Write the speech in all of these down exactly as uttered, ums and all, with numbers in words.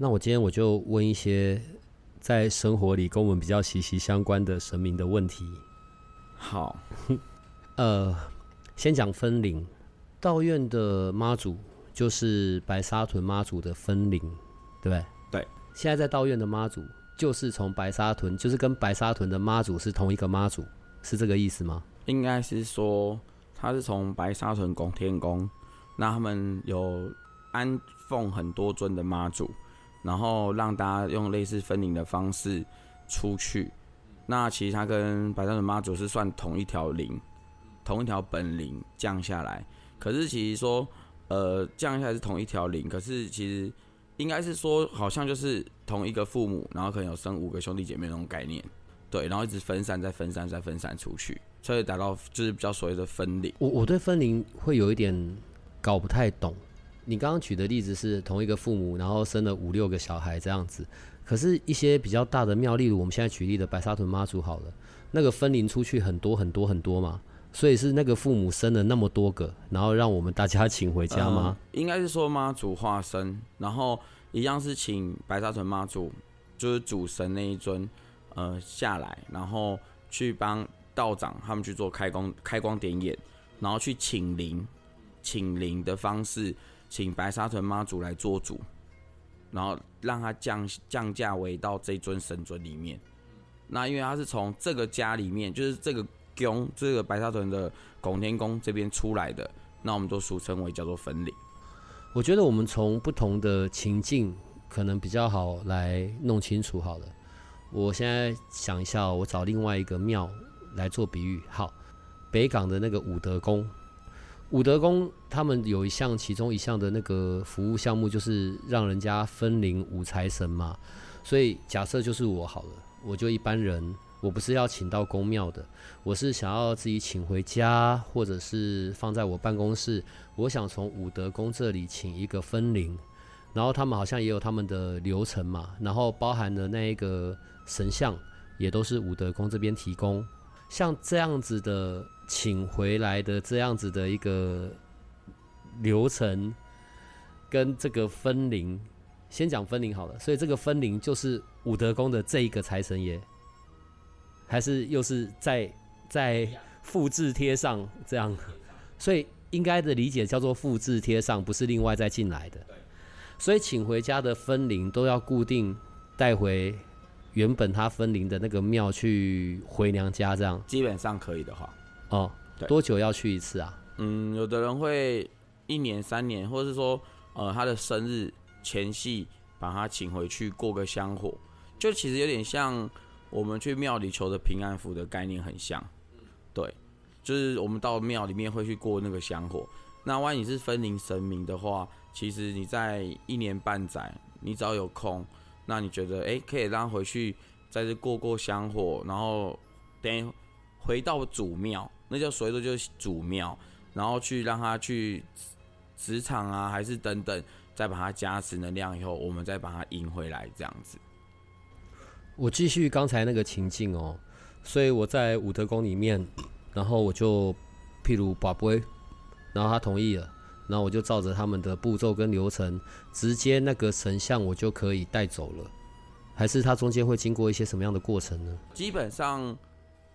那我今天我就问一些在生活里跟我们比较息息相关的神明的问题。好，呃，先讲分灵。道院的妈祖就是白沙屯妈祖的分灵，对不对？对。现在在道院的妈祖就是从白沙屯，就是跟白沙屯的妈祖是同一个妈祖，是这个意思吗？应该是说他是从白沙屯拱天宫，那他们有安奉很多尊的妈祖，然后让大家用类似分灵的方式出去。那其实他跟白沙屯妈祖是算同一条灵，同一条本灵降下来。可是其实说，呃，降下来是同一条灵，可是其实应该是说，好像就是同一个父母，然后可能有生五个兄弟姐妹那种概念，对，然后一直分散，再分散，再分散出去，所以达到就是比较所谓的分灵。我我对分灵会有一点搞不太懂。你刚刚举的例子是同一个父母，然后生了五六个小孩这样子。可是，一些比较大的庙，例如我们现在举例的白沙屯妈祖好了，那个分灵出去很多很多很多嘛。所以是那个父母生了那么多个，然后让我们大家请回家吗？呃、应该是说妈祖化身，然后一样是请白沙屯妈祖，就是主神那一尊，呃下来，然后去帮道长他们去做开光、开光点眼，然后去请灵，请灵的方式，请白沙屯妈祖来做主，然后让他降降驾为到这尊神尊里面。那因为他是从这个家里面，就是这个。这个白沙屯的拱天宫这边出来的，那我们都俗称为叫做分灵。我觉得我们从不同的情境可能比较好来弄清楚好了。我现在想一下、哦，我找另外一个庙来做比喻。好，北港的那个武德宫，武德宫他们有一项，其中一项的那个服务项目就是让人家分灵五财神嘛。所以假设就是我好了，我就一般人。我不是要请到公庙的，我是想要自己请回家，或者是放在我办公室。我想从武德宫这里请一个分灵，然后他们好像也有他们的流程嘛，然后包含了那一个神像也都是武德宫这边提供。像这样子的请回来的这样子的一个流程，跟这个分灵，先讲分灵好了。所以这个分灵就是武德宫的这一个财神爷。还是又是在在复制贴上这样，所以应该的理解叫做复制贴上，不是另外再进来的。所以请回家的分灵都要固定带回原本他分灵的那个庙去回娘家，这样基本上可以的话。哦，多久要去一次啊？嗯，有的人会一年、三年，或是说呃他的生日前夕把他请回去过个香火，就其实有点像。我们去庙里求的平安符的概念很像，对，就是我们到庙里面会去过那个香火。那万一是分灵神明的话，其实你在一年半载，你只要有空，那你觉得哎、欸，可以让回去再次过过香火，然后等回到主庙，那叫所谓的就是主庙，然后去让他去职场啊，还是等等，再把它加持能量以后，我们再把它引回来，这样子。我继续刚才那个情境哦，所以我在武德宫里面，然后我就譬如拔杯，然后他同意了，然后我就照着他们的步骤跟流程，直接那个神像我就可以带走了，还是他中间会经过一些什么样的过程呢？基本上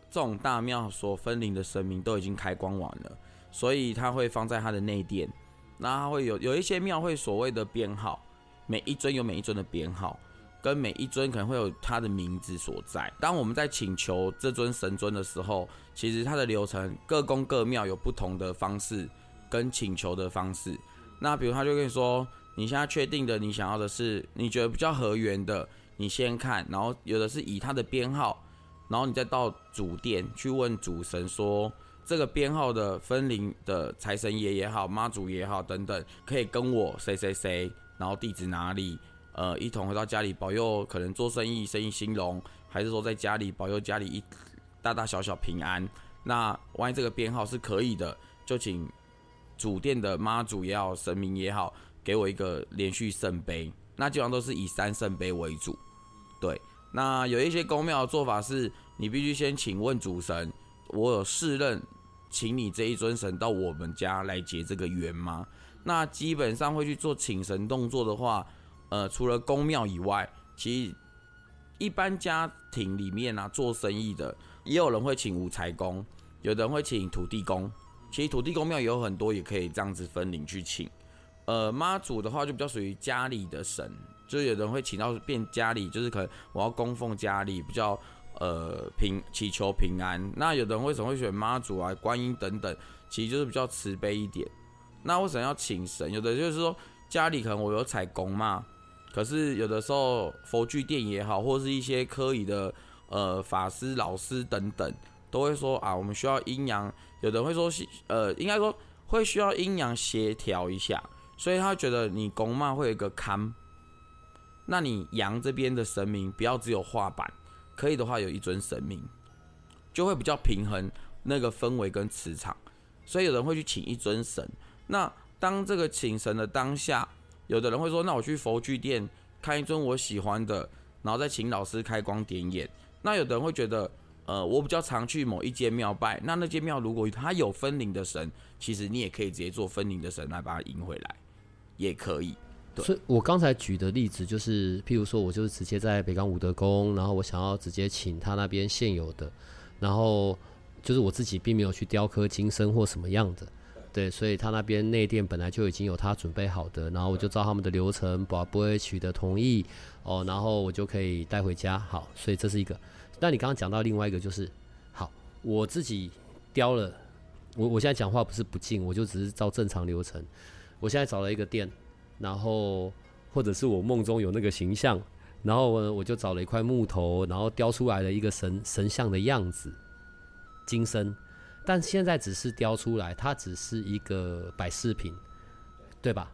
这种大庙所分灵的神明都已经开光完了，所以他会放在他的内殿，那他会有有一些庙会所谓的编号，每一尊有每一尊的编号。跟每一尊可能会有他的名字所在。当我们在请求这尊神尊的时候，其实他的流程各宫各庙有不同的方式跟请求的方式。那比如他就跟你说，你现在确定的你想要的是你觉得比较合缘的，你先看，然后有的是以他的编号，然后你再到主殿去问主神说，这个编号的分灵的财神爷也好，妈祖也好等等，可以跟我谁谁谁，然后地址哪里，呃，一同回到家里保佑，可能做生意生意兴隆，还是说在家里保佑家里一大大小小平安。那万一这个编号是可以的，就请主殿的妈祖也好，神明也好，给我一个连续圣杯。那基本上都是以三圣杯为主，对。那有一些公庙的做法是，你必须先请问主神，我有适任请你这一尊神到我们家来结这个缘吗？那基本上会去做请神动作的话，呃，除了公庙以外，其实一般家庭里面啊，做生意的也有人会请五财公，有的人会请土地公。其实土地公庙也有很多，也可以这样子分灵去请。呃，妈祖的话就比较属于家里的神，就是有人会请到变家里，就是可能我要供奉家里，比较呃平祈求平安。那有的人为什么会选妈祖啊、观音等等？其实就是比较慈悲一点。那为什么要请神？有的就是说家里可能我有采公嘛，可是有的时候佛具店也好，或是一些科仪的呃法师、老师等等，都会说啊，我们需要阴阳。有的人会说呃，应该说会需要阴阳协调一下。所以他觉得你公妈会有一个龛，那你阳这边的神明不要只有画板，可以的话有一尊神明，就会比较平衡那个氛围跟磁场。所以有人会去请一尊神。那当这个请神的当下，有的人会说：“那我去佛具店看一尊我喜欢的，然后再请老师开光点眼。”那有的人会觉得，呃，我比较常去某一间庙拜，那那间庙如果它有分灵的神，其实你也可以直接做分灵的神来把它引回来。也可以，对。所以我刚才举的例子就是，譬如说，我就是直接在北港武德宫，然后我想要直接请他那边现有的，然后就是我自己并没有去雕刻金身或什么样的，对，所以他那边内殿本来就已经有他准备好的，然后我就照他们的流程，把不会取得同意哦，然后我就可以带回家。好，所以这是一个。那你刚刚讲到另外一个就是，好，我自己雕了，我我现在讲话不是不敬，我就只是照正常流程。我现在找了一个店，然后或者是我梦中有那个形象，然后我就找了一块木头，然后雕出来了一个 神, 神像的样子，金身。但现在只是雕出来，它只是一个摆饰品，对吧？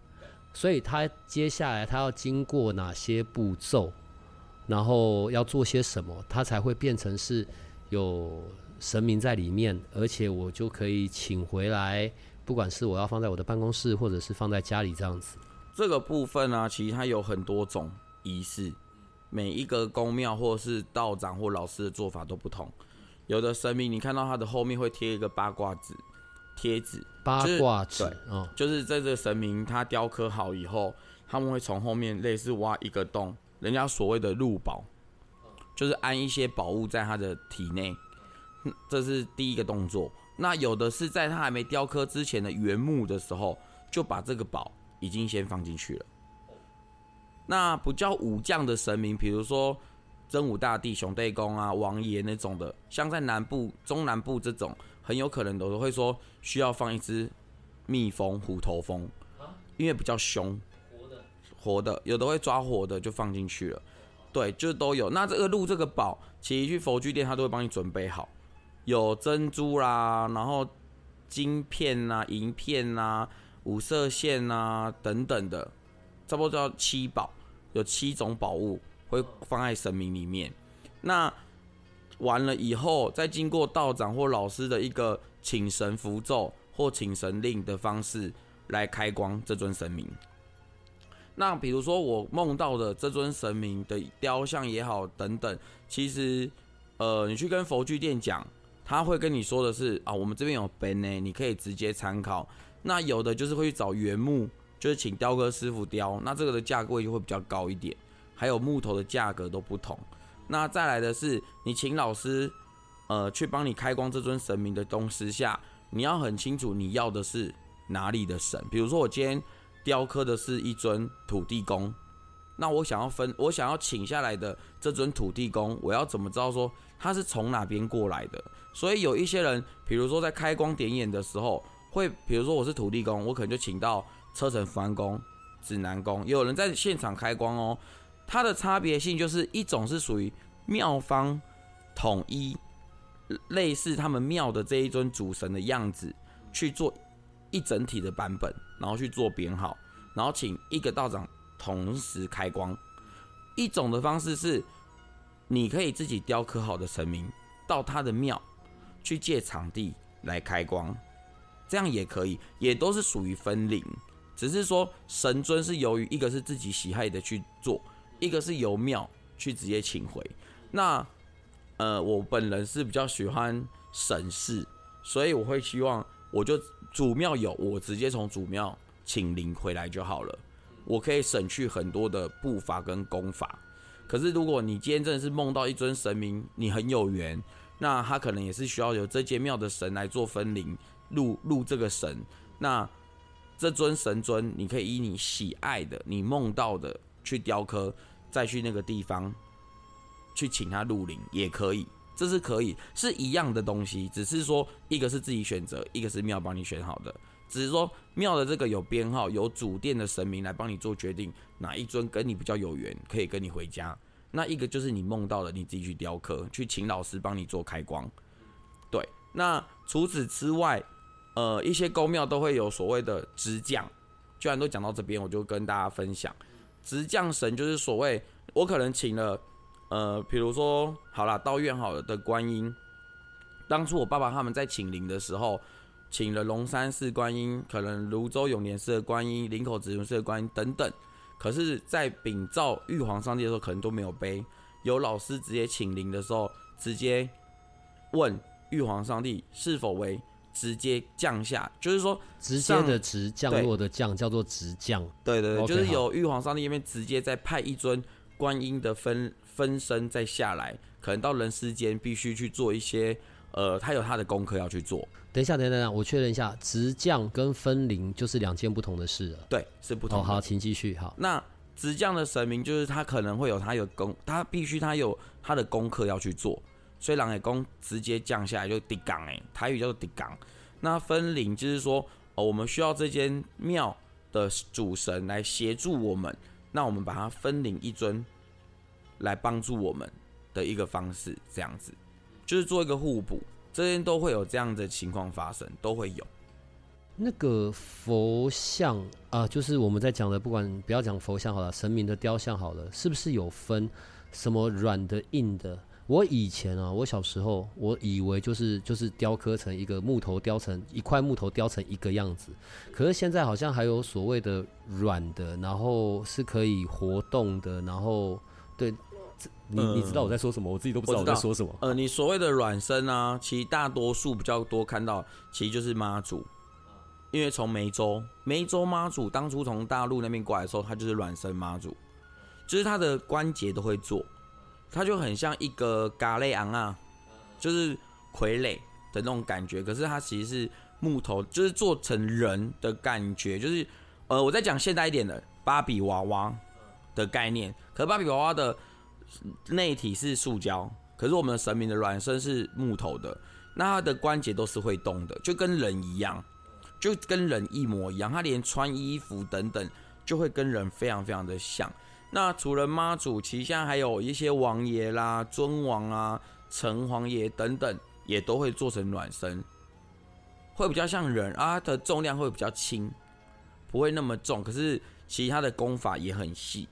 所以它接下来它要经过哪些步骤，然后要做些什么，它才会变成是有神明在里面，而且我就可以请回来。不管是我要放在我的办公室，或者是放在家里这样子，这个部分啊，其实它有很多种仪式，每一个公庙或是道长或老师的做法都不同。有的神明，你看到它的后面会贴一个八卦纸，贴纸，八卦纸，就是哦、就是在这个神明它雕刻好以后，他们会从后面类似挖一个洞，人家所谓的入宝，就是安一些宝物在它的体内，这是第一个动作。那有的是在他还没雕刻之前的原木的时候，就把这个宝已经先放进去了。那不叫武将的神明，比如说真武大帝、熊代公啊、王爷那种的，像在南部、中南部这种，很有可能都会说需要放一只蜜蜂、虎头蜂，因为比较凶。活的，活的，有的会抓活的就放进去了。对，就都有。那这个入这个宝，其实去佛具店他都会帮你准备好。有珍珠啦，然后金片啦、啊、银片啦、啊、五色线啦、啊、等等的，差不多叫七宝，有七种宝物会放在神明里面。那完了以后，再经过道长或老师的一个请神符咒或请神令的方式来开光这尊神明。那比如说我梦到的这尊神明的雕像也好等等，其实呃，你去跟佛具店讲。他会跟你说的是啊，我们这边有本呢，你可以直接参考。那有的就是会去找原木，就是请雕刻师傅雕，那这个的价格就会比较高一点，还有木头的价格都不同。那再来的是，你请老师，呃，去帮你开光这尊神明的东西下，你要很清楚你要的是哪里的神。比如说我今天雕刻的是一尊土地公，那我想要分，我想要请下来的这尊土地公，我要怎么知道说他是从哪边过来的？所以有一些人，比如说在开光点眼的时候，会比如说我是土地公，我可能就请到车城福安宫、指南宫，也有人在现场开光哦。它的差别性就是一种是属于庙方统一类似他们庙的这一尊主神的样子去做一整体的版本，然后去做编号，然后请一个道长同时开光。一种的方式是你可以自己雕刻好的神明到他的庙去借场地来开光，这样也可以，也都是属于分灵，只是说神尊是由于一个是自己喜爱的去做，一个是由庙去直接请回。那呃，我本人是比较喜欢神事，所以我会希望我就主庙有，我直接从主庙请灵回来就好了，我可以省去很多的步法跟功法。可是如果你今天真的是梦到一尊神明，你很有缘，那他可能也是需要有这间庙的神来做分灵，入入这个神，那这尊神尊你可以依你喜爱的、你梦到的去雕刻，再去那个地方去请他入灵也可以，这是可以，是一样的东西，只是说一个是自己选择，一个是庙帮你选好的，只是说庙的这个有编号，有主殿的神明来帮你做决定，哪一尊跟你比较有缘，可以跟你回家。那一个就是你梦到的，你自己去雕刻，去请老师帮你做开光。对，那除此之外，呃，一些公庙都会有所谓的执将。既然都讲到这边，我就跟大家分享，执将神就是所谓我可能请了，呃，比如说好啦，道院好了的观音。当初我爸爸他们在请灵的时候，请了龙山寺观音，可能泸州永年寺的观音、林口紫云寺的观音等等。可是，在禀诏玉皇上帝的时候，可能都没有碑。有老师直接请灵的时候，直接问玉皇上帝是否为直接降下，就是说直接的直，降落的降，叫做直降。对对对， okay, 就是有玉皇上帝那边直接再派一尊观音的分分身再下来，可能到人世间必须去做一些，呃，他有他的功课要去做。等一下，等一下，等一下，我确认一下，直降跟分灵就是两件不同的事了。对，是不同的。哦，好，请继续。好，那直降的神明就是他可能会有他有功，他必须他有他的功课要去做，所以人的功直接降下来就抵港哎，台语叫做抵港。那分灵就是说，哦，我们需要这间庙的主神来协助我们，那我们把它分灵一尊来帮助我们的一个方式，这样子就是做一个互补。这边都会有这样的情况发生，都会有。那个佛像啊，呃，就是我们在讲的，不管不要讲佛像好了，神明的雕像好了，是不是有分什么软的、硬的？我以前啊，我小时候我以为就是就是雕刻成一个木头，雕成一块木头，雕成一个样子。可是现在好像还有所谓的软的，然后是可以活动的，然后对。你, 你知道我在说什么？我自己都不知道我在说什么。呃，你所谓的软身啊，其实大多数比较多看到，其实就是妈祖，因为从湄洲，湄洲妈祖当初从大陆那边过来的时候，他就是软身妈祖，就是他的关节都会做，他就很像一个嘎类昂啊，就是傀儡的那种感觉。可是他其实是木头，就是做成人的感觉，就是呃，我再讲现代一点的芭比娃娃的概念，可是芭比娃娃的内体是塑胶，可是我们的神明的软身是木头的，那它的关节都是会动的，就跟人一样，就跟人一模一样，它连穿衣服等等就会跟人非常非常的像。那除了妈祖，其实现在还有一些王爷啦、尊王啊、城隍爷等等，也都会做成软身，会比较像人啊，它的重量会比较轻，不会那么重，可是其实它的功法也很细。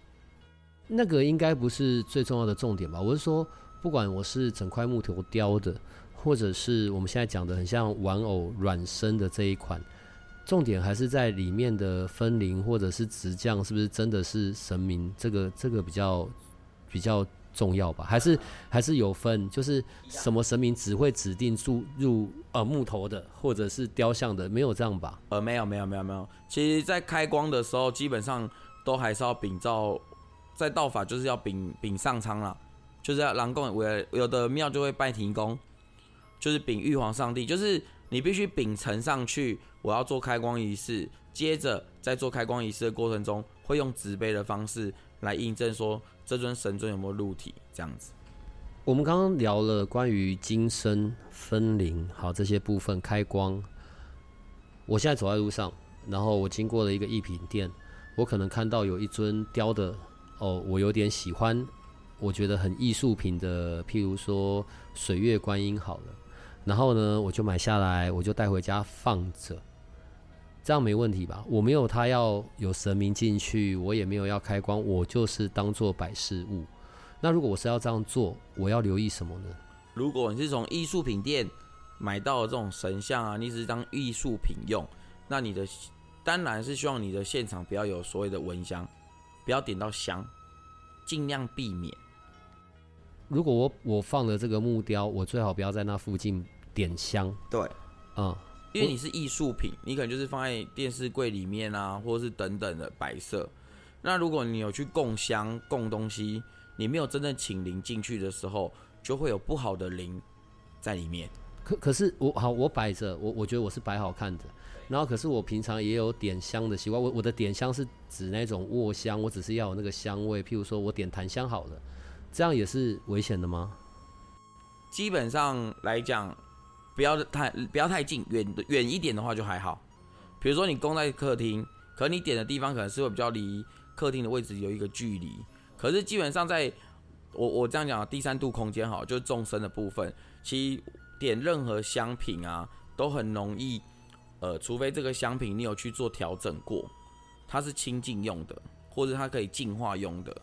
那个应该不是最重要的重点吧？我是说，不管我是整块木头雕的，或者是我们现在讲的很像玩偶软身的这一款，重点还是在里面的分灵或者是执将是不是真的是神明？这个这个比较比较重要吧？还是还是有分，就是什么神明只会指定注入呃木头的或者是雕像的，没有这样吧？呃，没有没有没有没有。其实，在开光的时候，基本上都还是要秉照。在道法就是要禀禀上苍啦，就是要人讲有有的庙就会拜天公，就是禀玉皇上帝，就是你必须禀呈上去，我要做开光仪式。接着在做开光仪式的过程中，会用擲杯的方式来印证说这尊神尊有没有入体，这样子。我们刚刚聊了关于今生分灵，好这些部分开光。我现在走在路上，然后我经过了一个艺品店，我可能看到有一尊雕的。哦，我有点喜欢，我觉得很艺术品的，譬如说水月观音好了。然后呢我就买下来，我就带回家放着，这样没问题吧？我没有他要有神明进去，我也没有要开光，我就是当做摆饰物。那如果我是要这样做，我要留意什么呢？如果你是从艺术品店买到的这种神像啊，你只是当艺术品用，那你的当然是希望你的现场不要有所谓的蚊香，不要点到香，尽量避免。如果 我, 我放了这个木雕，我最好不要在那附近点香。对，嗯，因为你是艺术品，你可能就是放在电视柜里面啊，或者是等等的摆设。那如果你有去供香、供东西，你没有真正请灵进去的时候，就会有不好的灵在里面。可, 可是我好，我摆着，我我觉得我是摆好看的。然后可是我平常也有点香的习惯，我我的点香是指那种卧香，我只是要有那个香味。譬如说我点檀香好了，这样也是危险的吗？基本上来讲，不要太不要太近，远远一点的话就还好。比如说你供在客厅，可你点的地方可能是会比较离客厅的位置有一个距离。可是基本上在我我这样讲，第三度空间好，就是众生的部分，其实点任何香品啊，都很容易，呃，除非这个香品你有去做调整过，它是清净用的，或者它可以净化用的。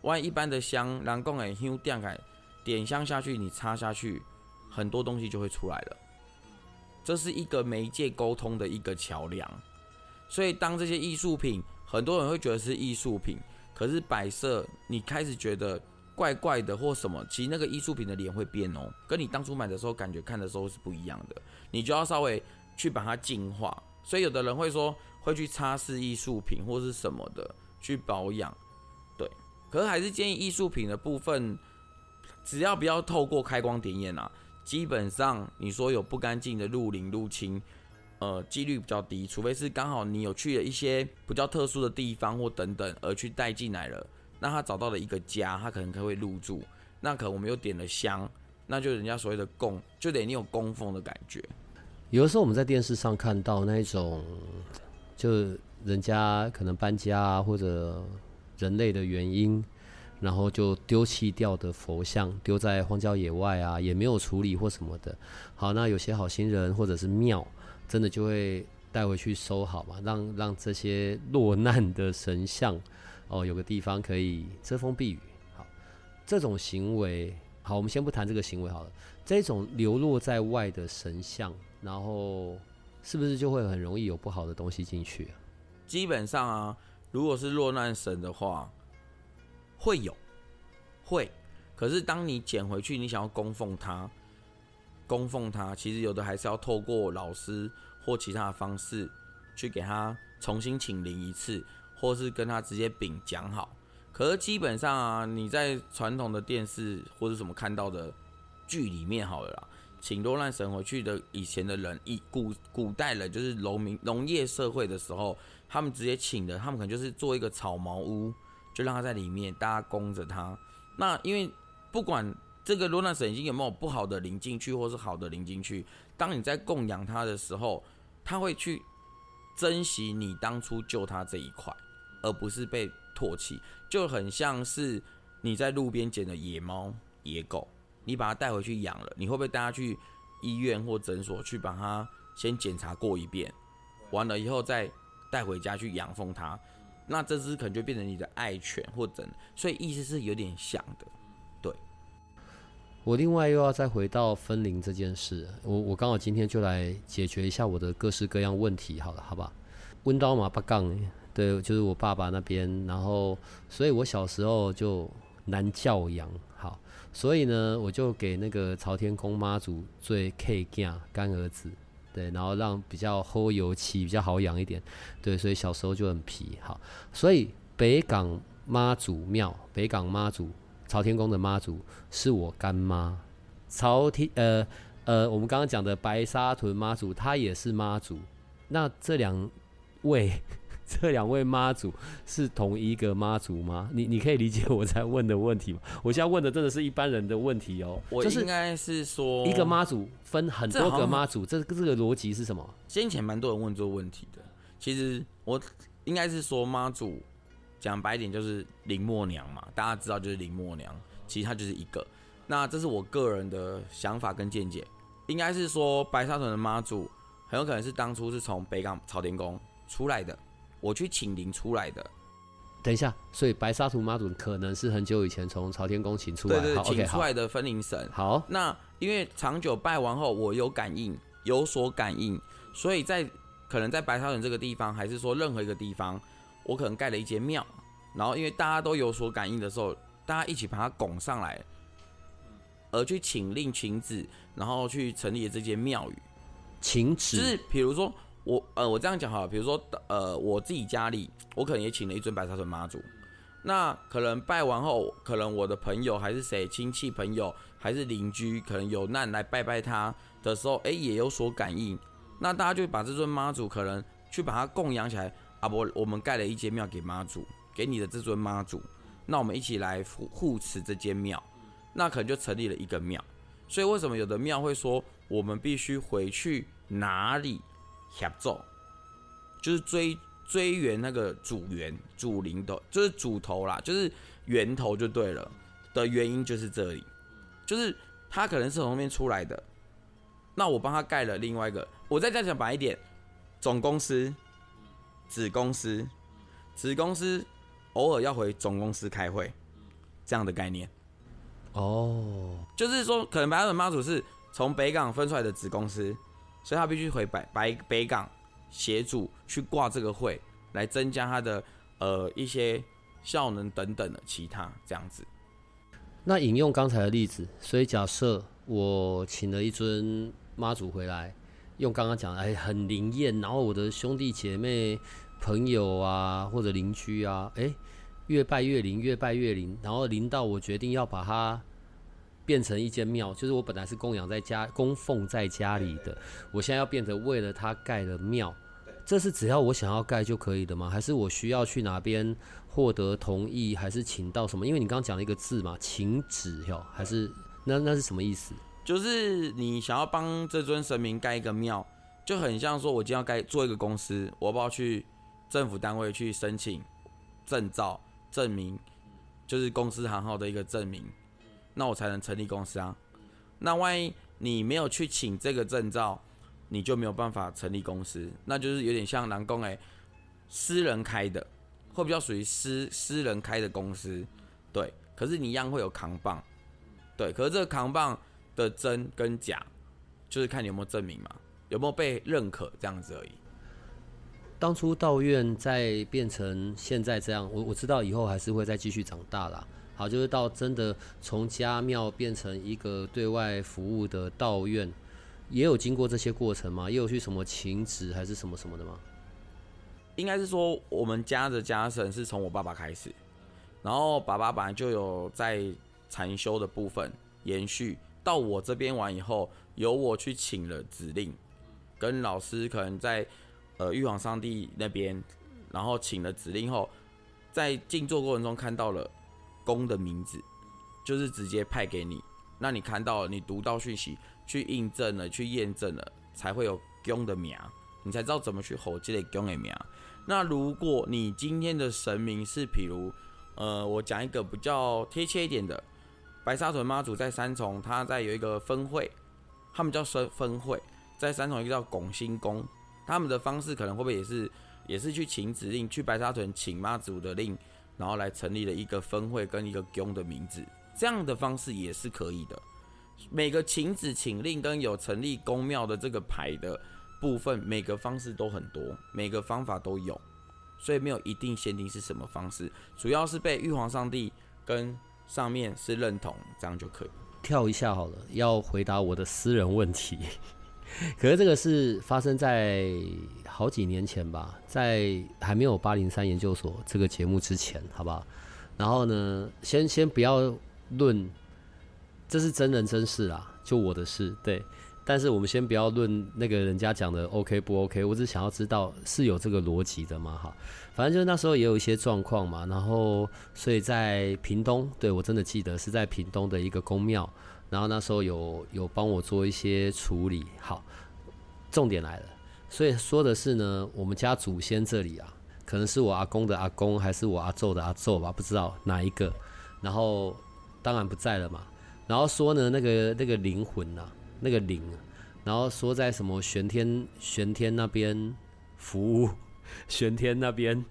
万一一般的香，人讲的香点开，点香下去，你插下去，很多东西就会出来了。这是一个媒介沟通的一个桥梁。所以当这些艺术品，很多人会觉得是艺术品，可是摆设你开始觉得怪怪的或什么，其实那个艺术品的脸会变哦，跟你当初买的时候感觉看的时候是不一样的，你就要稍微去把它净化。所以有的人会说会去擦拭艺术品或是什么的去保养，对。可是还是建议艺术品的部分，只要不要透过开光点眼啊，基本上你说有不干净的入灵入侵，呃，几率比较低，除非是刚好你有去了一些比较特殊的地方或等等而去带进来了。那他找到了一个家，他可能会入住。那可能我们又点了香，那就人家所谓的供，就得你有供奉的感觉。有的时候我们在电视上看到那种，就人家可能搬家或者人类的原因，然后就丢弃掉的佛像，丢在荒郊野外啊，也没有处理或什么的。好，那有些好心人或者是庙，真的就会带回去收好嘛，让让这些落难的神像。哦，有个地方可以遮风避雨。好，这种行为，好，我们先不谈这个行为好了。这种流落在外的神像，然后是不是就会很容易有不好的东西进去啊？基本上啊，如果是落难神的话，会有，会。可是当你捡回去，你想要供奉它，供奉它，其实有的还是要透过老师或其他的方式去给它重新请灵一次。或是跟他直接禀讲好，可是基本上啊，你在传统的电视或是什么看到的剧里面好了啦，请落难神回去的以前的人，以 古, 古代人就是农民农业社会的时候，他们直接请的，他们可能就是做一个草茅屋，就让他在里面，大家供着他。那因为不管这个落难神已经有没有不好的灵进去，或是好的灵进去，当你在供养他的时候，他会去珍惜你当初救他这一块。而不是被唾弃，就很像是你在路边捡的野猫、野狗，你把它带回去养了，你会不会带它去医院或诊所去把它先检查过一遍，完了以后再带回家去养奉它？那这只可能就变成你的爱犬或者，所以意思是有点像的。对，我另外又要再回到分灵这件事，我我刚好今天就来解决一下我的各式各样问题，好了，好吧？温刀马八杠。对，就是我爸爸那边，然后，所以我小时候就难教养，好，所以呢，我就给那个朝天公妈祖最 K 干干儿子，对，然后让比较厚油漆比较好养一点，对，所以小时候就很皮，好，所以北港妈祖庙，北港妈祖朝天公的妈祖是我干妈，朝天呃呃，我们刚刚讲的白沙屯妈祖，她也是妈祖，那这两位。这两位妈祖是同一个妈祖吗？你你可以理解我在问的问题吗？我现在问的真的是一般人的问题哦。我应该是说一个妈祖分很多个妈祖，这这个逻辑是什么？先前蛮多人问这个问题的。其实我应该是说妈祖，讲白一点就是林默娘嘛，大家知道就是林默娘，其实她就是一个。那这是我个人的想法跟见解。应该是说白沙屯的妈祖很有可能是当初是从北港朝天宫出来的，我去请灵出来的。等一下，所以白沙屯妈祖可能是很久以前从朝天宫请出来的，对 对, 對，请出来的分灵神。好，那因为长久拜完后，我有感应，有所感应，所以在可能在白沙屯这个地方，还是说任何一个地方，我可能盖了一间庙，然后因为大家都有所感应的时候，大家一起把它拱上来，而去请令请旨，然后去成立这间庙宇。请旨就是比如说我呃我这样讲好了，比如说呃我自己家里，我可能也请了一尊白沙屯妈祖，那可能拜完后，可能我的朋友还是谁亲戚朋友还是邻居，可能有难来拜拜他的时候，哎、欸、也有所感应，那大家就把这尊妈祖可能去把它供养起来啊，不，我们盖了一间庙给妈祖，给你的这尊妈祖，那我们一起来护持这间庙，那可能就成立了一个庙。所以为什么有的庙会说我们必须回去哪里协奏，就是追追源那个主源主灵头，就是主头啦，就是源头就对了的原因就是这里，就是他可能是从那边出来的，那我帮他盖了另外一个。我再讲白一点，总公司、子公司、子公司偶尔要回总公司开会，这样的概念。哦、oh. ，就是说，可能白沙屯妈祖是从北港分出来的子公司，所以他必须回 北, 北, 北港协助去挂这个会，来增加他的呃一些效能等等的其他这样子。那引用刚才的例子，所以假设我请了一尊妈祖回来，用刚刚讲的，哎，很灵验，然后我的兄弟姐妹、朋友啊，或者邻居啊，哎、欸。越拜越灵，越拜越灵，然后灵到我决定要把它变成一间庙，就是我本来是供养在家、供奉在家里的，我现在要变成为了它盖了庙。这是只要我想要盖就可以的吗？还是我需要去哪边获得同意，还是请到什么？因为你刚刚讲了一个字嘛，请旨哟，还是 那, 那是什么意思？就是你想要帮这尊神明盖一个庙，就很像说我今天要盖做一个公司，我要不要去政府单位去申请证照？证明就是公司行号的一个证明，那我才能成立公司啊。那万一你没有去请这个证照，你就没有办法成立公司，那就是有点像南宫哎，私人开的，会比较属于 私, 私人开的公司，对。可是你一样会有扛棒，对。可是这个扛棒的真跟假，就是看你有没有证明嘛，有没有被认可这样子而已。当初道院再变成现在这样， 我, 我知道以后还是会再继续长大啦。好，就是到真的从家庙变成一个对外服务的道院，也有经过这些过程吗？也有去什么请旨还是什么什么的吗？应该是说我们家的家神是从我爸爸开始，然后爸爸本来就有在禅修的部分延续到我这边完以后，由我去请了指令，跟老师可能在。呃，玉皇上帝那边，然后请了指令后，在静坐过程中看到了公的名字，就是直接派给你，那你看到了，你读到讯息，去印证了，去验证了，才会有公的名，你才知道怎么去吼这个公的名。那如果你今天的神明是，譬如，呃，我讲一个比较贴切一点的，白沙屯妈祖在三重，他在有一个分会，他们叫分会，在三重一个叫拱心宫。他们的方式可能会不会也是也是去请指令，去白沙屯请妈祖的令，然后来成立了一个分会跟一个宫的名字，这样的方式也是可以的。每个请旨请令跟有成立宫庙的这个牌的部分，每个方式都很多，每个方法都有，所以没有一定限定是什么方式，主要是被玉皇上帝跟上面是认同，这样就可以。跳一下好了，要回答我的私人问题。可是这个是发生在好几年前吧，在还没有八零三研究所这个节目之前，好不好？然后呢，先先不要论，这是真人真事啦，就我的事，对。但是我们先不要论那个人家讲的 OK 不 OK， 我只想要知道是有这个逻辑的吗？哈，反正就是那时候也有一些状况嘛，然后所以在屏东，对，我真的记得是在屏东的一个宫庙。然后那时候有有帮我做一些处理，好，重点来了，所以说的是呢，我们家祖先这里啊，可能是我阿公的阿公，还是我阿祖的阿祖吧，不知道哪一个，然后当然不在了嘛，然后说呢，那个那个灵魂啊，那个灵、啊，然后说在什么玄天玄天那边服务，玄天那边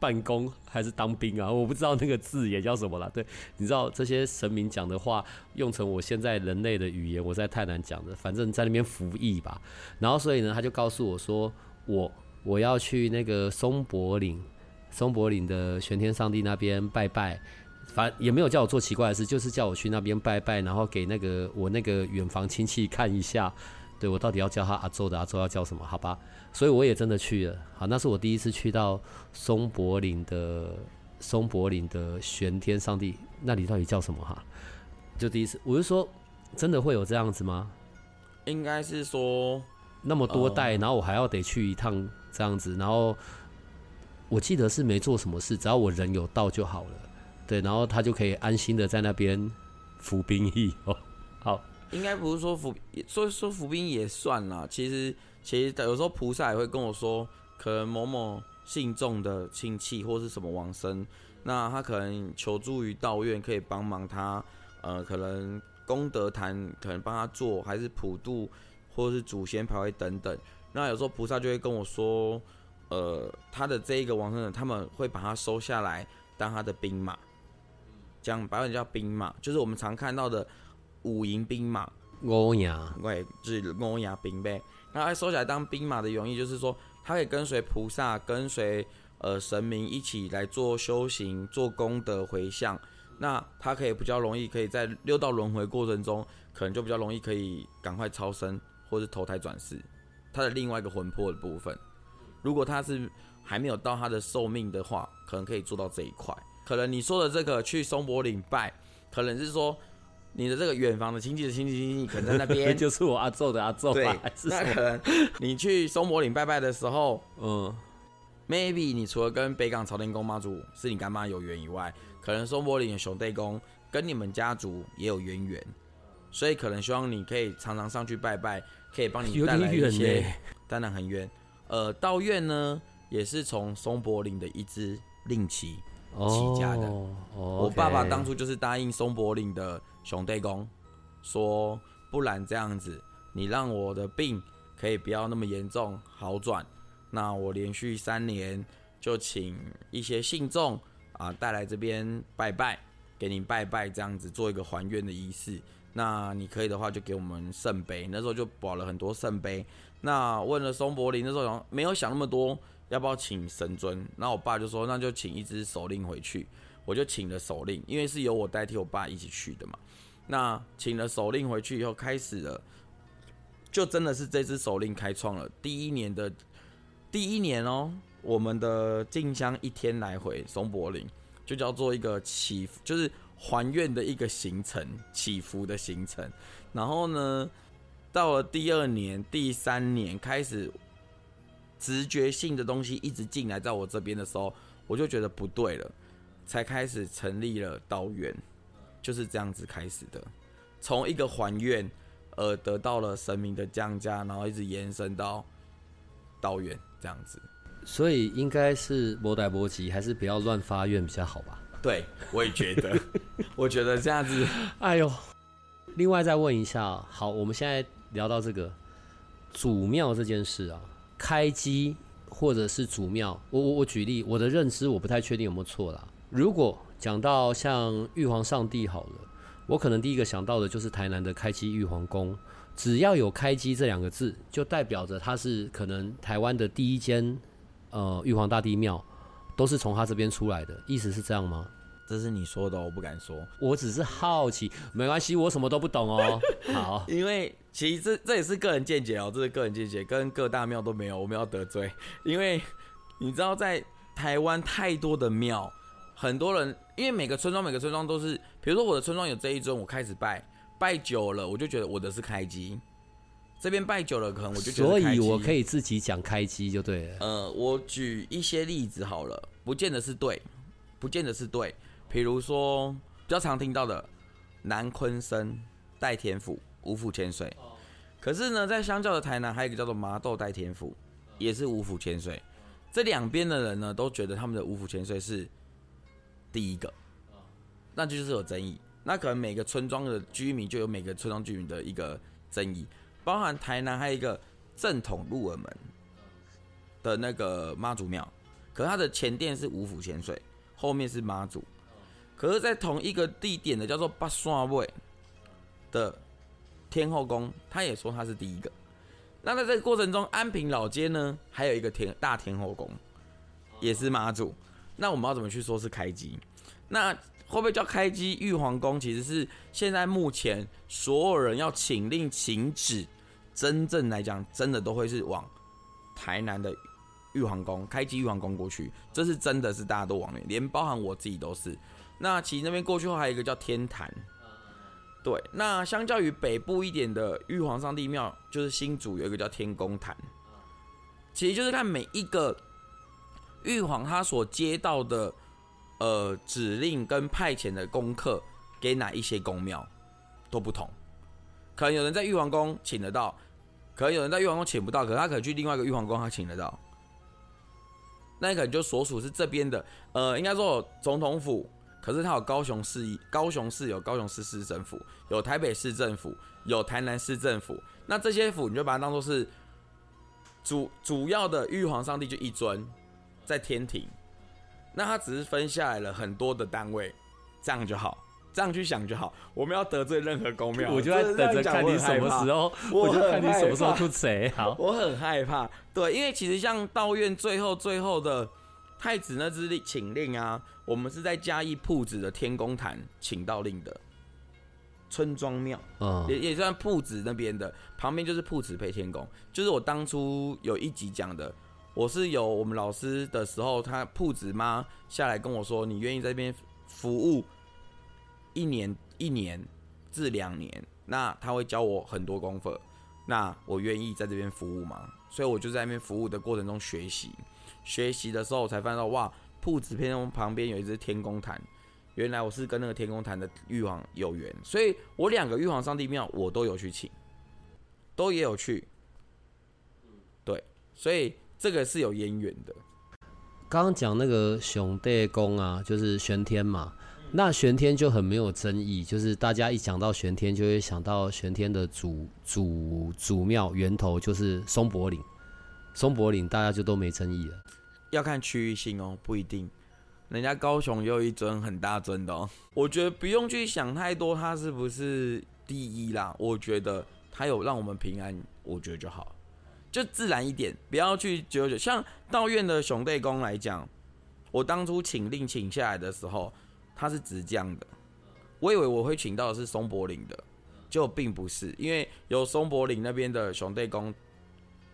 办公还是当兵啊，我不知道那个字也叫什么啦。对，你知道这些神明讲的话用成我现在人类的语言，我实在太难讲了，反正在那边服役吧。然后所以呢，他就告诉我说，我我要去那个松柏岭，松柏岭的玄天上帝那边拜拜。反正也没有叫我做奇怪的事，就是叫我去那边拜拜，然后给那个我那个远房亲戚看一下，对，我到底要叫他阿周的阿周要叫什么？好吧，所以我也真的去了。好，那是我第一次去到松柏林的松柏林的玄天上帝那里，到底叫什么哈？就第一次，我是说，真的会有这样子吗？应该是说那么多代，呃、然后我还要得去一趟这样子，然后我记得是没做什么事，只要我人有到就好了。对，然后他就可以安心的在那边服兵役哦。好，应该不是说服，说说服兵也算啦。其实其实有时候菩萨也会跟我说，可能某某信众的亲戚或是什么往生，那他可能求助于道院，可以帮忙他，呃，可能功德坛可能帮他做，还是普渡，或是祖先牌位等等。那有时候菩萨就会跟我说，呃，他的这一个往生人，他们会把他收下来当他的兵马。讲白话叫兵马，就是我们常看到的五营兵马，欧牙，对，就是欧牙兵呗。那他收起来当兵马的原因，就是说他可以跟随菩萨、跟随呃神明一起来做修行、做功德回向。那他可以比较容易，可以在六道轮回过程中，可能就比较容易可以赶快超生或是投胎转世。他的另外一个魂魄的部分，如果他是还没有到他的寿命的话，可能可以做到这一块。可能你说的这个去松柏岭拜，可能是说你的这个远房的亲戚的亲戚亲戚可能在那边，就是我阿祖的阿祖吧。对，那可能你去松柏岭拜拜的时候，嗯 ，maybe 你除了跟北港朝天宫妈祖是你干妈有缘以外，可能松柏岭的熊弟公跟你们家族也有渊源，所以可能希望你可以常常上去拜拜，可以帮你带来一些。当然很远，呃，道院呢也是从松柏岭的一支令旗起家的。Oh, okay. 我爸爸当初就是答应松柏岭的兄弟公说，不然这样子，你让我的病可以不要那么严重好转，那我连续三年就请一些信众啊带来这边拜拜，给你拜拜，这样子做一个还愿的仪式。那你可以的话，就给我们圣杯。那时候就保了很多圣杯。那问了松柏林，那时候没有想那么多。要不要请神尊？那我爸就说，那就请一只手令回去。我就请了手令，因为是由我代替我爸一起去的嘛。那请了手令回去以后，开始了，就真的是这只手令开创了第一年的第一年哦，我们的进香一天来回松柏林，就叫做一个祈福，就是还愿的一个行程，祈福的行程。然后呢，到了第二年、第三年开始。直觉性的东西一直进来在我这边的时候，我就觉得不对了，才开始成立了道院，就是这样子开始的。从一个还愿，而得到了神明的降价，然后一直延伸到道院这样子。所以应该是没代没急，还是不要乱发愿比较好吧？对，我也觉得，我觉得这样子，哎呦。另外再问一下，好，我们现在聊到这个祖庙这件事啊。开基或者是祖庙，我我我举例，我的认知我不太确定有没有错啦。如果讲到像玉皇上帝好了，我可能第一个想到的就是台南的开基玉皇宫，只要有开基这两个字，就代表着它是可能台湾的第一间呃玉皇大帝庙，都是从他这边出来的，意思是这样吗？这是你说的，我不敢说，我只是好奇，没关系，我什么都不懂哦。好，因为其实 这, 这也是个人见解哦，这是个人见解，跟各大庙都没有，我没有得罪，因为你知道在台湾太多的庙，很多人因为每个村庄每个村庄都是，比如说我的村庄有这一尊，我开始拜，拜久了我就觉得我的是开基，这边拜久了可能我就觉得开基，所以我可以自己讲开基就对了。呃，我举一些例子好了，不见得是对，不见得是对。比如说，比较常听到的南鲲鲲、代田府、五府千岁。可是呢，在相较的台南，还有一个叫做麻豆代田府，也是五府千岁。这两边的人呢，都觉得他们的五府千岁是第一个，那就是有争议。那可能每个村庄的居民就有每个村庄居民的一个争议。包含台南还有一个正统鹿耳门的那个妈祖庙，可是它的前殿是五府千岁，后面是妈祖，可是，在同一个地点的叫做八山尾的天后宫，他也说他是第一个。那在这个过程中，安平老街呢，还有一个天大天后宫，也是妈祖。那我们要怎么去说是开基？那会不会叫开基玉皇宫？其实是现在目前所有人要请令请旨，真正来讲，真的都会是往台南的玉皇宫、开基玉皇宫过去。这是真的是大家都往那，连包含我自己都是。那其实那边过去后还有一个叫天坛，对。那相较于北部一点的玉皇上帝庙，就是新竹有一个叫天公坛，其实就是看每一个玉皇他所接到的呃指令跟派遣的功课给哪一些宫庙都不同，可能有人在玉皇宫请得到，可能有人在玉皇宫请不到，可能他可能去另外一个玉皇宫他请得到，那你可能就所属是这边的，呃，应该说有总统府。可是它有高雄市，高雄市有高雄市市政府，有台北市政府，有台南市政府。那这些府你就把它当作是 主, 主要的玉皇上帝就一尊在天庭，那它只是分下来了很多的单位，这样就好，这样去想就好。我们要得罪任何公庙，我就在等着看你什么时候，我就看你什么时候吐谁。好，我很害怕。对，因为其实像道院最后最后的太子那支请令啊，我们是在嘉义朴子的天公坛请到令的，村庄庙、嗯、也, 也算朴子那边的，旁边就是朴子配天公，就是我当初有一集讲的，我是有我们老师的时候，他朴子妈下来跟我说，你愿意在这边服务一年一年至两年，那他会教我很多功课，那我愿意在这边服务吗？所以我就在那边服务的过程中学习。学习的时候，我才发现到哇，朴子天宫旁边有一只天公坛，原来我是跟那个天公坛的玉皇有缘，所以我两个玉皇上帝庙我都有去请，都也有去，对，所以这个是有渊源的。刚刚讲那个上帝公啊，就是玄天嘛，那玄天就很没有争议，就是大家一讲到玄天，就会想到玄天的主主主庙源头就是松柏岭。松柏岭大家就都没争议了，要看区域性哦，不一定。人家高雄也有一尊很大尊的哦，我觉得不用去想太多，它是不是第一啦？我觉得它有让我们平安，我觉得就好，就自然一点，不要去纠结。像道院的上帝公来讲，我当初请令请下来的时候，它是直降的，我以为我会请到的是松柏岭的，结果并不是，因为有松柏岭那边的上帝公，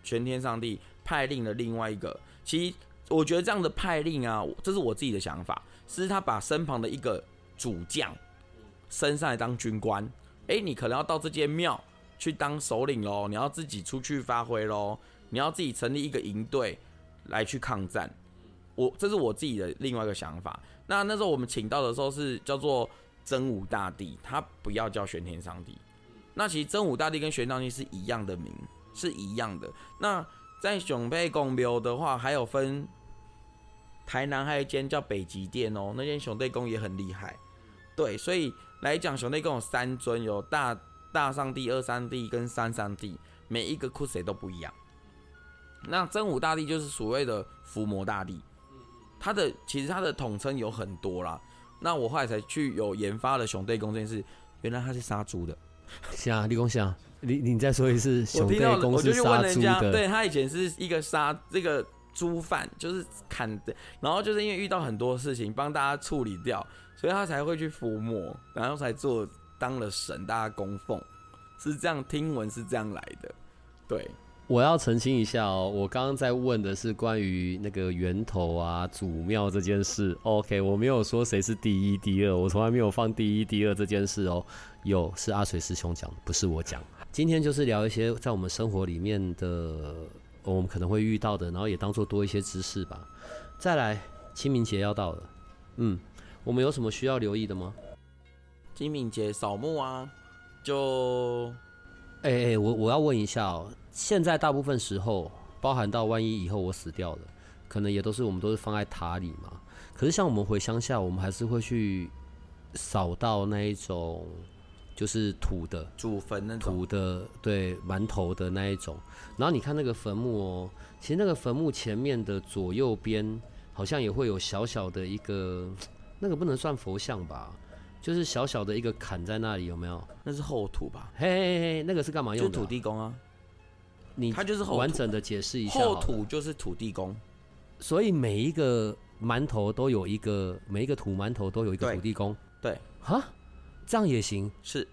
玄天上帝派令的另外一个，其实我觉得这样的派令啊，这是我自己的想法，是他把身旁的一个主将升上来当军官，哎、欸，你可能要到这间庙去当首领喽，你要自己出去发挥喽，你要自己成立一个营队来去抗战。我这是我自己的另外一个想法。那那时候我们请到的时候是叫做真武大帝，他不要叫玄天上帝。那其实真武大帝跟玄天上帝是一样的名，是一样的。那在上帝公庙的话，还有分台南还有一间叫北极殿哦，那间上帝公也很厉害。对，所以来讲上帝公有三尊，有 大, 大上帝、二上帝跟三上帝，每一个酷谁都不一样。那真武大帝就是所谓的伏魔大帝，他的其实他的统称有很多啦。那我后来才去有研发了上帝公这件事，原来他是杀猪的。啥？你讲啥？你你再说一次，上帝公是杀猪的。对，他以前是一个杀这个猪贩，就是砍的，然后就是因为遇到很多事情，帮大家处理掉，所以他才会去伏魔，然后才做当了神，大家供奉，是这样，听闻是这样来的。对，我要澄清一下哦，我刚刚在问的是关于那个源头啊、祖庙这件事。OK， 我没有说谁是第一、第二，我从来没有放第一、第二这件事哦。有，是阿水师兄讲的，不是我讲。今天就是聊一些在我们生活里面的，我们可能会遇到的，然后也当作多一些知识吧。再来，清明节要到了，嗯，我们有什么需要留意的吗？清明节扫墓啊，就，哎、欸、哎、欸，我我要问一下哦，现在大部分时候，包含到万一以后我死掉了，可能也都是我们都是放在塔里嘛。可是像我们回乡下，我们还是会去扫到那一种。就是土的祖坟那种土的，对，馒头的那一种。然后你看那个坟墓哦，其实那个坟墓前面的左右边好像也会有小小的一个，那个不能算佛像吧，就是小小的一个坎在那里，有没有？那是后土吧？嘿嘿嘿，那个是干嘛用的？就是土地公啊。你它就是完整的解释一下，后土就是土地公，所以每一个馒头都有一个，每一个土馒头都有一个土地公。对，哈，这样也行？是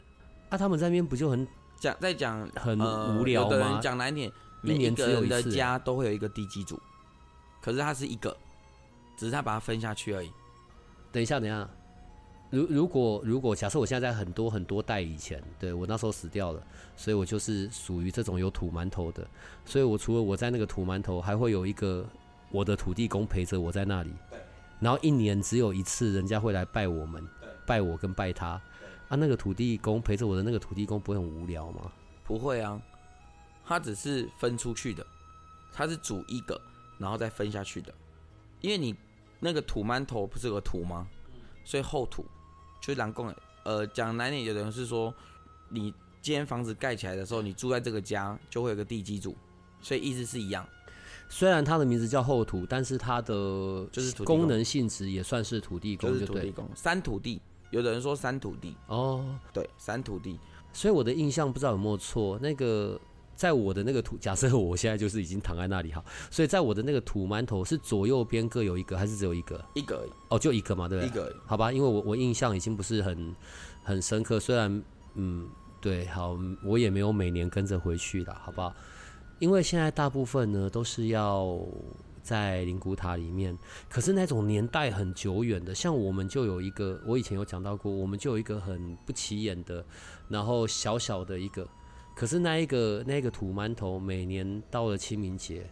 啊，他们在那边不就很讲在讲很无聊吗？呃、有的人讲难听，每一个人的家都会有一个地基主，可是它是一个，只是他把它分下去而已。等一下，等一下。如如果如果假设我现在在很多很多代以前，对，我那时候死掉了，所以我就是属于这种有土馒头的，所以我除了我在那个土馒头，还会有一个我的土地公陪着我在那里，对，然后一年只有一次，人家会来拜我们，对，拜我跟拜他，啊，那个土地公陪着我的那个土地公不会很无聊吗？不会啊，他只是分出去的，他是煮一个，然后再分下去的，因为你那个土馒头不是有个土吗？所以后土。就是人讲，呃，讲难点，有的人是说，你今天房子盖起来的时候，你住在这个家就会有个地基主，所以意思是一样。虽然它的名字叫后土，但是它的就是功能性质也算是土地公，就是土地公。三土地，有的人说三土地哦，对，三土地。所以我的印象不知道有没有错，那个在我的那个土，假设我现在就是已经躺在那里哈，所以在我的那个土馒头是左右边各有一个，还是只有一个？一个而已哦，就一个嘛，对不对？一个而已，好吧，因为我我印象已经不是很很深刻，虽然嗯对，好，我也没有每年跟着回去啦，好不好？因为现在大部分呢都是要在灵骨塔里面，可是那种年代很久远的，像我们就有一个，我以前有讲到过，我们就有一个很不起眼的，然后小小的一个。可是那一个那个土馒头，每年到了清明节，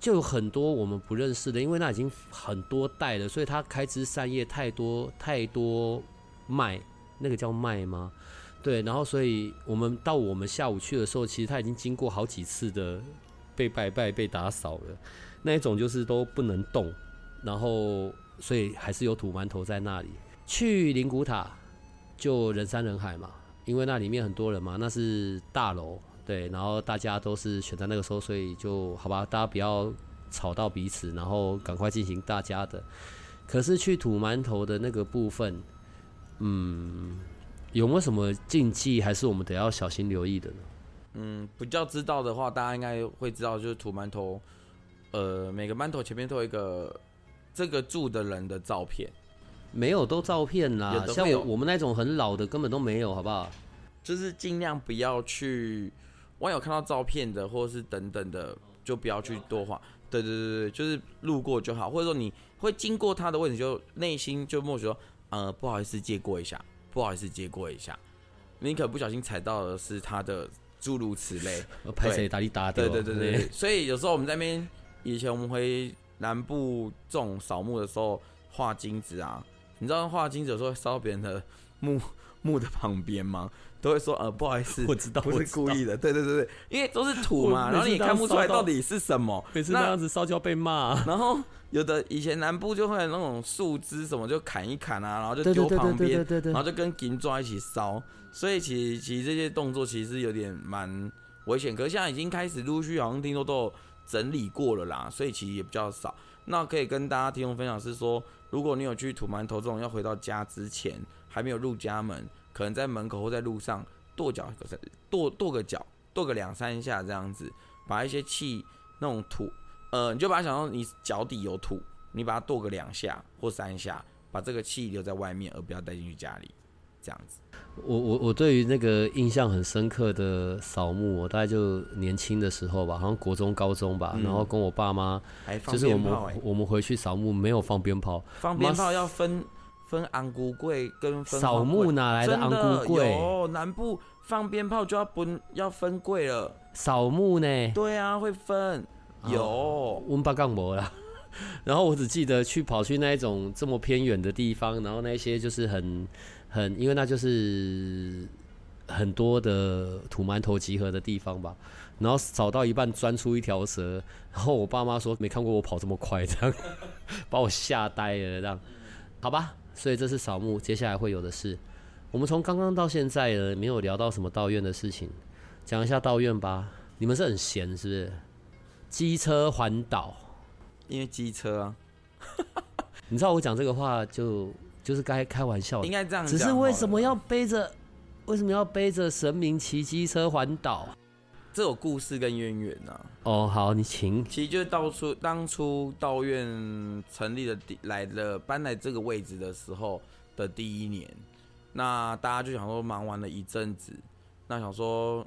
就有很多我们不认识的，因为那已经很多代了，所以它开枝散叶太多太多麦，那个叫麦吗？对，然后所以我们到我们下午去的时候，其实它已经经过好几次的被拜拜、被打扫了，那一种就是都不能动，然后所以还是有土馒头在那里。去灵骨塔就人山人海嘛。因为那里面很多人嘛，那是大楼，对，然后大家都是选在那个时候，所以就好吧，大家不要吵到彼此，然后赶快进行大家的。可是去土馒头的那个部分，嗯，有没有什么禁忌，还是我们得要小心留意的呢？嗯，比较知道的话，大家应该会知道，就是土馒头，呃，每个馒头前面都有一个这个住的人的照片。没有，都照片啦，像我们那种很老的根本都没有，好不好？就是尽量不要去，万一有看到照片的或是等等的，就不要去多话。对对对对，就是路过就好，或者说你会经过他的位置，就内心就默许说，呃，不好意思借过一下，不好意思借过一下。你可不小心踩到的是他的诸如此类，拍谁打你打的。对对对 对, 对，所以有时候我们在那边，以前我们回南部这种扫墓的时候画金子啊。你知道画金子有时候烧别人的墓墓的旁边吗？都会说呃不好意思，我知道，不是故意的。对对对对，因为都是土嘛，然后你看不出来到底是什么。每次那样子烧就要被骂、啊。然后有的以前南部就会有那种树枝什么就砍一砍啊，然后就丢旁边，然后就跟金抓一起烧。所以其实其实这些动作其实有点蛮危险，可是现在已经开始陆续好像听说都有整理过了啦，所以其实也比较少。那可以跟大家提供分享是说，如果你有去土馒头这种要回到家之前还没有入家门，可能在门口或在路上跺脚，跺跺个脚，跺个两三下这样子，把一些气那种土，呃，你就把它想到你脚底有土，你把它跺个两下或三下，把这个气留在外面，而不要带进去家里。这样子，我我我对于那个印象很深刻的扫墓，我大概就年轻的时候吧，好像国中、高中吧，嗯、然后跟我爸妈，就是我们我们回去扫墓没有放鞭炮，放鞭炮要分分红菇粿跟分扫墓哪来的红菇粿？有南部放鞭炮就要分要分粿了，扫墓呢？对啊，会分有，哦、我们八杠没啦。然后我只记得去跑去那一种这么偏远的地方，然后那些就是很很，因为那就是很多的土馒头集合的地方吧。然后找到一半钻出一条蛇，然后我爸妈说没看过我跑这么快，这样把我吓呆了，这样好吧。所以这是扫墓，接下来会有的事。我们从刚刚到现在呢，没有聊到什么道院的事情，讲一下道院吧。你们是很闲是不是？机车环岛，因为机车啊。你知道我讲这个话就就是该开玩笑的，应该这样讲。只是为什么要背着为什么要背着神明骑机车环岛？这有故事跟渊源啊。哦，好，你请。其实就是到初当初道院成立的来了搬来这个位置的时候的第一年，那大家就想说忙完了一阵子，那想说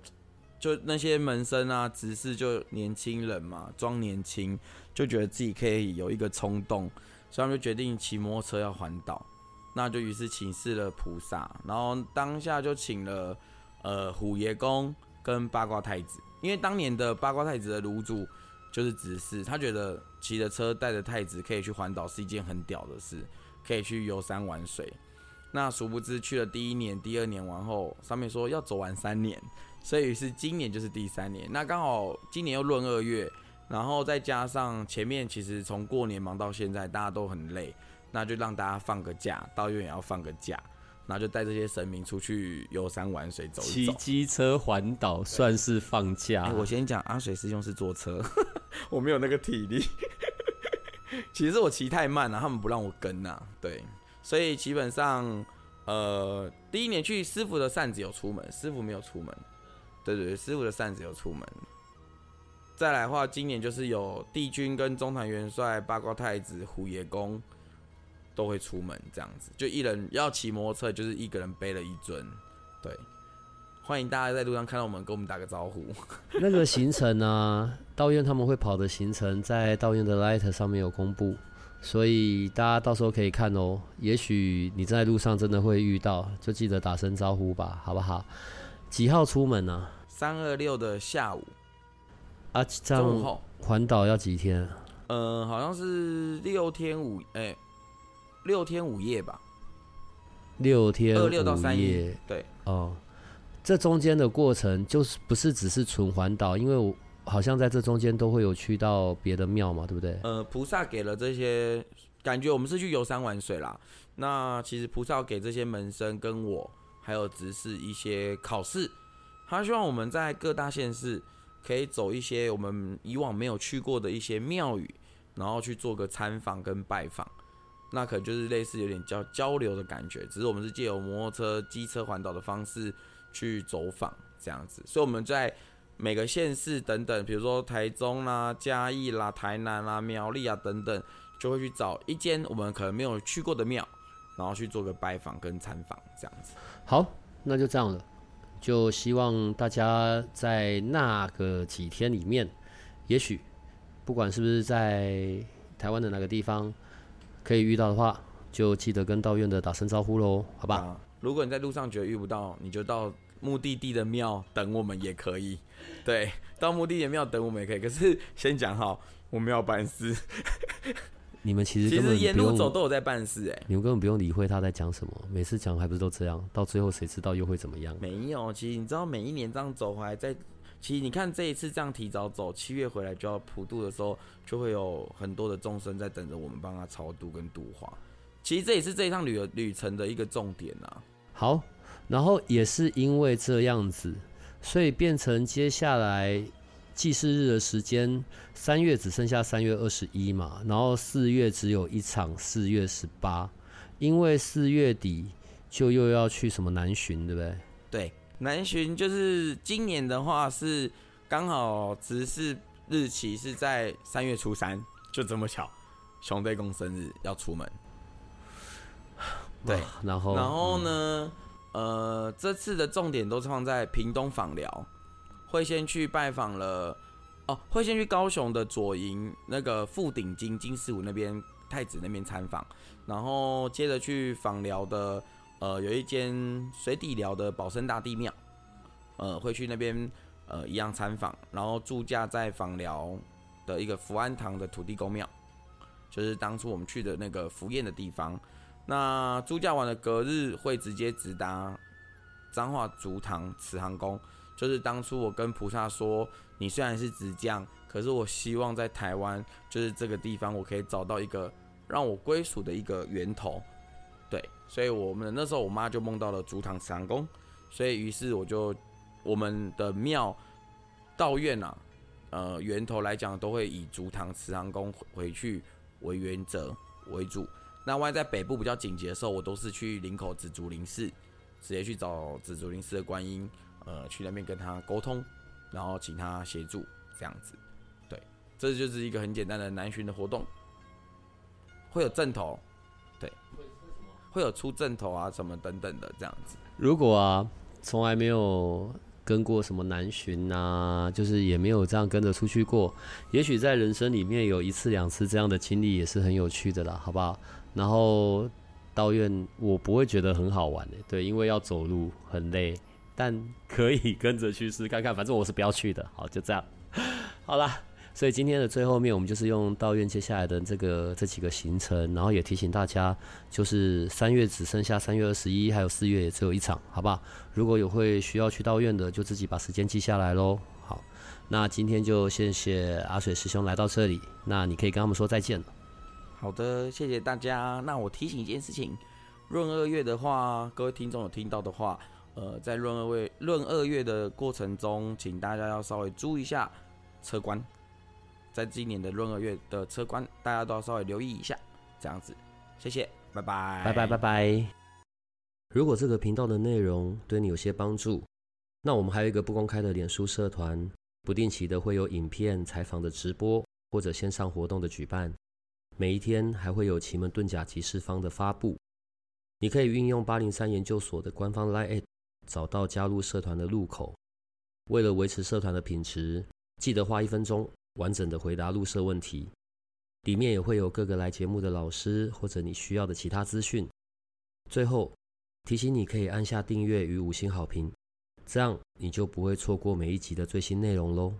就那些门生啊、执事就年轻人嘛，装年轻，就觉得自己可以有一个冲动，所以他们就决定骑摩托车要环岛，那就于是请示了菩萨，然后当下就请了呃虎爷公。跟八卦太子，因为当年的八卦太子的炉主就是执事，他觉得骑着车带着太子可以去环岛是一件很屌的事，可以去游山玩水。那殊不知去了第一年、第二年完后，上面说要走完三年，所以于是今年就是第三年。那刚好今年又闰二月，然后再加上前面其实从过年忙到现在，大家都很累，那就让大家放个假，道院也要放个假。然后就带这些神明出去游山玩水走一走，骑机车环岛算是放假。欸、我先讲，阿水师兄是坐车，我没有那个体力。其实我骑太慢了、啊，他们不让我跟呐、啊。对，所以基本上，呃，第一年去师傅的扇子有出门，师傅没有出门。对对对，师傅的扇子有出门。再来的话，今年就是有帝君跟中坛元帅、八卦太子、虎爷公。都会出门这样子，就一人要骑摩托车，就是一个人背了一尊。对，欢迎大家在路上看到我们，跟我们打个招呼。那个行程啊，道院他们会跑的行程，在道院的 Light 上面有公布，所以大家到时候可以看哦。也许你在路上真的会遇到，就记得打声招呼吧，好不好？几号出门啊？三二六的下午。啊，这样环岛要几天、啊？呃，好像是六天五哎。欸六天五夜吧，六天五夜，二六到三夜，对，哦，这中间的过程就是不是只是纯环岛，因为我好像在这中间都会有去到别的庙嘛，对不对？呃，菩萨给了这些，感觉我们是去游山玩水啦。那其实菩萨给这些门生跟我还有执事一些考试，他希望我们在各大县市可以走一些我们以往没有去过的一些庙宇，然后去做个参访跟拜访。那可能就是类似有点交交流的感觉，只是我们是借由摩托车、机车环岛的方式去走访这样子，所以我们在每个县市等等，比如说台中啦、嘉义啦、台南啦、苗栗啊等等，就会去找一间我们可能没有去过的庙，然后去做个拜访跟参访这样子。好，那就这样了，就希望大家在那个几天里面，也许不管是不是在台湾的哪个地方。可以遇到的话，就记得跟道院的打声招呼喽，好吧、啊？如果你在路上觉得遇不到，你就到目的地的庙等我们也可以。对，到目的地的庙等我们也可以。可是先讲好，我们要办事。你们其实根本其实沿路走都有在办事哎、欸，你们根本不用理会他在讲什么，每次讲还不是都这样，到最后谁知道又会怎么样？没有，其实你知道每一年这样走回来在。其实你看这一次这样提早走，七月回来就要普渡的时候，就会有很多的众生在等着我们帮他超度跟度化。其实这也是这一趟 旅, 旅程的一个重点啊。好，然后也是因为这样子，所以变成接下来祭祀日的时间，三月只剩下三月二十一嘛，然后四月只有一场四月十八，因为四月底就又要去什么南巡，对不对？对。南巡就是今年的话是刚好执事日期是在三月初三，就这么巧，熊队公生日要出门。对，然后然后呢、嗯，呃，这次的重点都是放在屏东访寮，会先去拜访了，哦，会先去高雄的左营那个副顶金金狮虎那边太子那边参访，然后接着去访寮的。呃，有一间水底寮的保生大帝庙，呃，会去那边呃一样参访，然后住驾在访寮的一个福安堂的土地公庙，就是当初我们去的那个福宴的地方。那住驾完的隔日会直接直达彰化竹塘慈航宫，就是当初我跟菩萨说，你虽然是直降，可是我希望在台湾，就是这个地方我可以找到一个让我归属的一个源头。对，所以我们那时候我妈就梦到了竹塘慈航宫，所以于是我就我们的庙道院啊，呃，源头来讲都会以竹塘慈航宫回去为原则为主。那万一在北部比较紧急的时候，我都是去林口紫竹林寺，直接去找紫竹林寺的观音，呃，去那边跟他沟通，然后请他协助这样子。对，这就是一个很简单的南巡的活动，会有阵头，对，会有出阵头啊什么等等的这样子。如果啊，从来没有跟过什么南巡啊，就是也没有这样跟着出去过。也许在人生里面有一次两次这样的经历也是很有趣的啦，好不好？然后道院我不会觉得很好玩的、欸，对，因为要走路很累，但可以跟着去试看看，反正我是不要去的。好，就这样，好啦。所以今天的最后面，我们就是用道院接下来的这个这几个行程，然后也提醒大家，就是三月只剩下三月二十一，还有四月也只有一场，好不好？如果有会需要去道院的，就自己把时间记下来咯。好，那今天就谢谢阿水师兄来到这里，那你可以跟他们说再见了。好的，谢谢大家。那我提醒一件事情，闰二月的话，各位听众有听到的话，呃，在闰二月闰二月的过程中，请大家要稍微注意一下车关。在今年的闰二月的车关，大家都要稍微留意一下，这样子，谢谢，拜拜，拜拜拜拜。如果这个频道的内容对你有些帮助，那我们还有一个不公开的脸书社团，不定期的会有影片、采访的直播或者线上活动的举办，每一天还会有奇门遁甲集市方的发布，你可以运用八零三研究所的官方 LINE 找到加入社团的入口。为了维持社团的品质，记得花一分钟。完整的回答入社问题，里面也会有各个来节目的老师或者你需要的其他资讯。最后提醒你可以按下订阅与五星好评，这样你就不会错过每一集的最新内容咯。